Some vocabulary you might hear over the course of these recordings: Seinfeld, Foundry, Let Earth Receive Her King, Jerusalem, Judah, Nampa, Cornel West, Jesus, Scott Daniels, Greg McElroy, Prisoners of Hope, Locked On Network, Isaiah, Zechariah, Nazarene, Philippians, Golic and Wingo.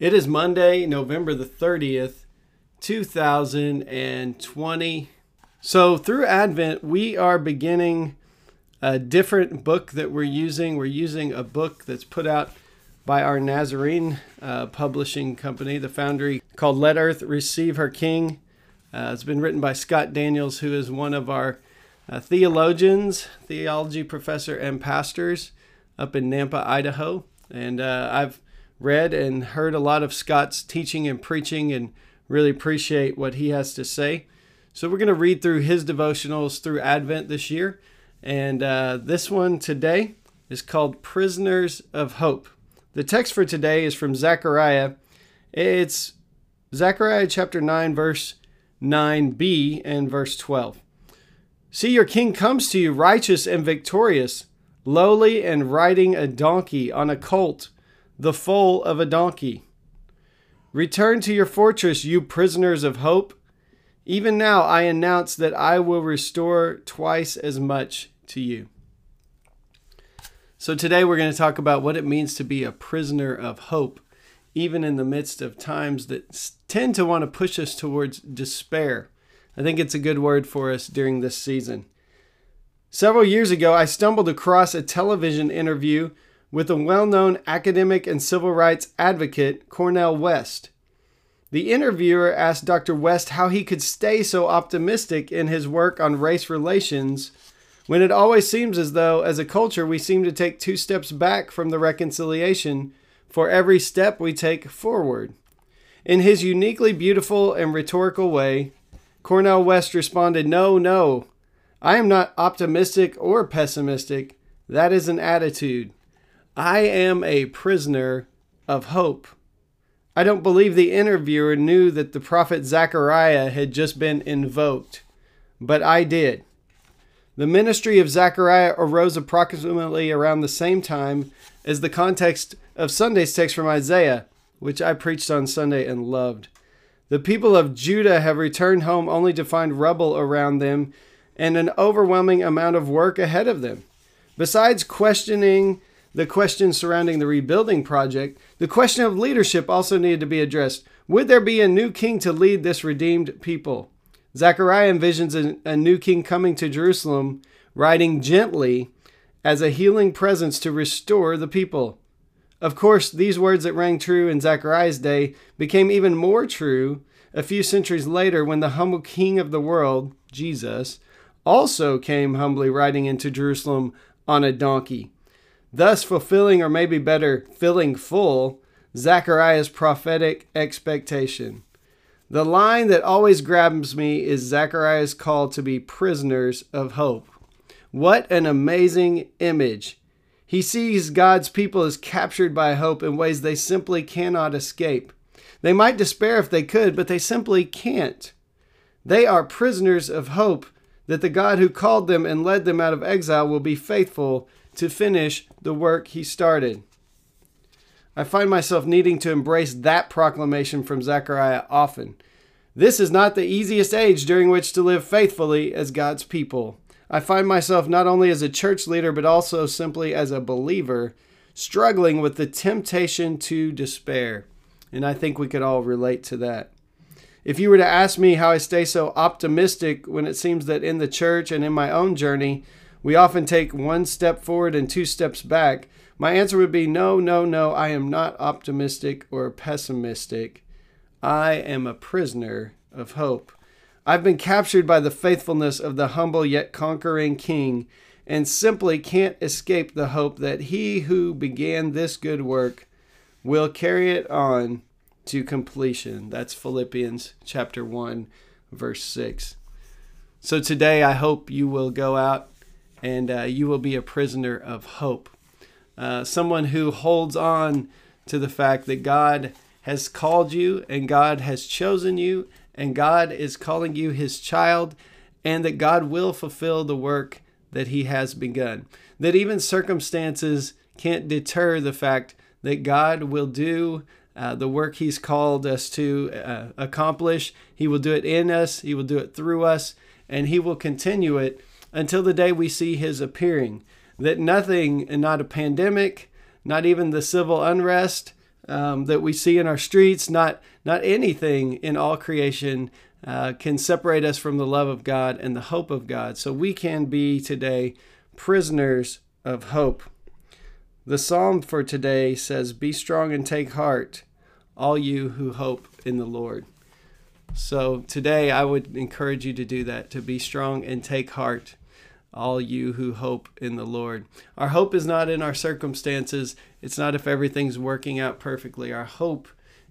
It is Monday, November the 30th, 2020. So through Advent, we are beginning a different book that we're using. We're using a book that's put out by our Nazarene publishing company, the Foundry, called Let Earth Receive Her King. It's been written by Scott Daniels, who is one of our theologians, theology professor, and pastors up in Nampa, Idaho. And I've read and heard a lot of Scott's teaching and preaching and really appreciate what he has to say. So we're going to read through his devotionals through Advent this year. And this one today is called Prisoners of Hope. The text for today is from Zechariah. It's Zechariah chapter 9, verse 9b and verse 12. See, your king comes to you righteous and victorious, lowly and riding a donkey on a colt, the foal of a donkey. Return to your fortress, you prisoners of hope. Even now I announce that I will restore twice as much to you. So today we're going to talk about what it means to be a prisoner of hope, even in the midst of times that tend to want to push us towards despair. I think it's a good word for us during this season. Several years ago, I stumbled across a television interview with a well-known academic and civil rights advocate, Cornel West. The interviewer asked Dr. West how he could stay so optimistic in his work on race relations when it always seems as though, as a culture, we seem to take 2 steps back from the reconciliation for every step we take forward. In his uniquely beautiful and rhetorical way, Cornel West responded, No, I am not optimistic or pessimistic. That is an attitude. I am a prisoner of hope. I don't believe the interviewer knew that the prophet Zechariah had just been invoked, but I did. The ministry of Zechariah arose approximately around the same time as the context of Sunday's text from Isaiah, which I preached on Sunday and loved. The people of Judah have returned home only to find rubble around them and an overwhelming amount of work ahead of them. Besides questioning the questions surrounding the rebuilding project, the question of leadership also needed to be addressed. Would there be a new king to lead this redeemed people? Zechariah envisions a new king coming to Jerusalem, riding gently as a healing presence to restore the people. Of course, these words that rang true in Zechariah's day became even more true a few centuries later when the humble king of the world, Jesus, also came humbly riding into Jerusalem on a donkey, thus fulfilling, or maybe better, filling full, Zechariah's prophetic expectation. The line that always grabs me is Zechariah's call to be prisoners of hope. What an amazing image! He sees God's people as captured by hope in ways they simply cannot escape. They might despair if they could, but they simply can't. They are prisoners of hope that the God who called them and led them out of exile will be faithful to finish the work he started. I find myself needing to embrace that proclamation from Zechariah often. This is not the easiest age during which to live faithfully as God's people. I find myself not only as a church leader, but also simply as a believer, struggling with the temptation to despair. And I think we could all relate to that. If you were to ask me how I stay so optimistic when it seems that in the church and in my own journey, we often take 1 step forward and 2 steps back, my answer would be no, I am not optimistic or pessimistic. I am a prisoner of hope. I've been captured by the faithfulness of the humble yet conquering King and simply can't escape the hope that he who began this good work will carry it on to completion. That's Philippians chapter 1, verse 6. So today I hope you will go out and you will be a prisoner of hope. Someone who holds on to the fact that God has called you and God has chosen you and God is calling you his child, and that God will fulfill the work that he has begun. That even circumstances can't deter the fact that God will do the work he's called us to accomplish. He will do it in us, he will do it through us, and he will continue it until the day we see his appearing. That nothing, and not a pandemic, not even the civil unrest that we see in our streets, not anything in all creation can separate us from the love of God and the hope of God. So we can be today prisoners of hope. The psalm for today says, "Be strong and take heart, all you who hope in the Lord." So today I would encourage you to do that, to be strong and take heart, all you who hope in the Lord. Our hope is not in our circumstances. It's not if everything's working out perfectly. Our hope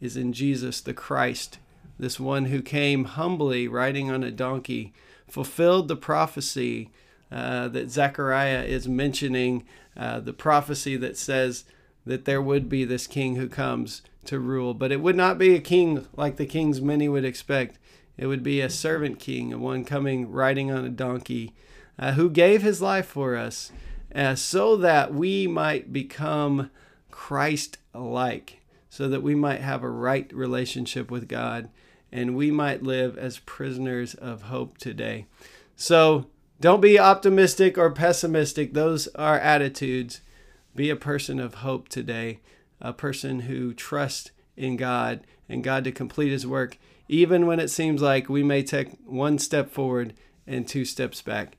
is in Jesus the Christ, this one who came humbly riding on a donkey, fulfilled the prophecy that Zechariah is mentioning, the prophecy that says that there would be this king who comes to rule. But it would not be a king like the kings many would expect. It would be a servant king, one coming riding on a donkey, who gave his life for us so that we might become Christ-like, so that we might have a right relationship with God, and we might live as prisoners of hope today. So don't be optimistic or pessimistic. Those are attitudes. Be a person of hope today, a person who trusts in God and God to complete his work, even when it seems like we may take one step forward and two steps back.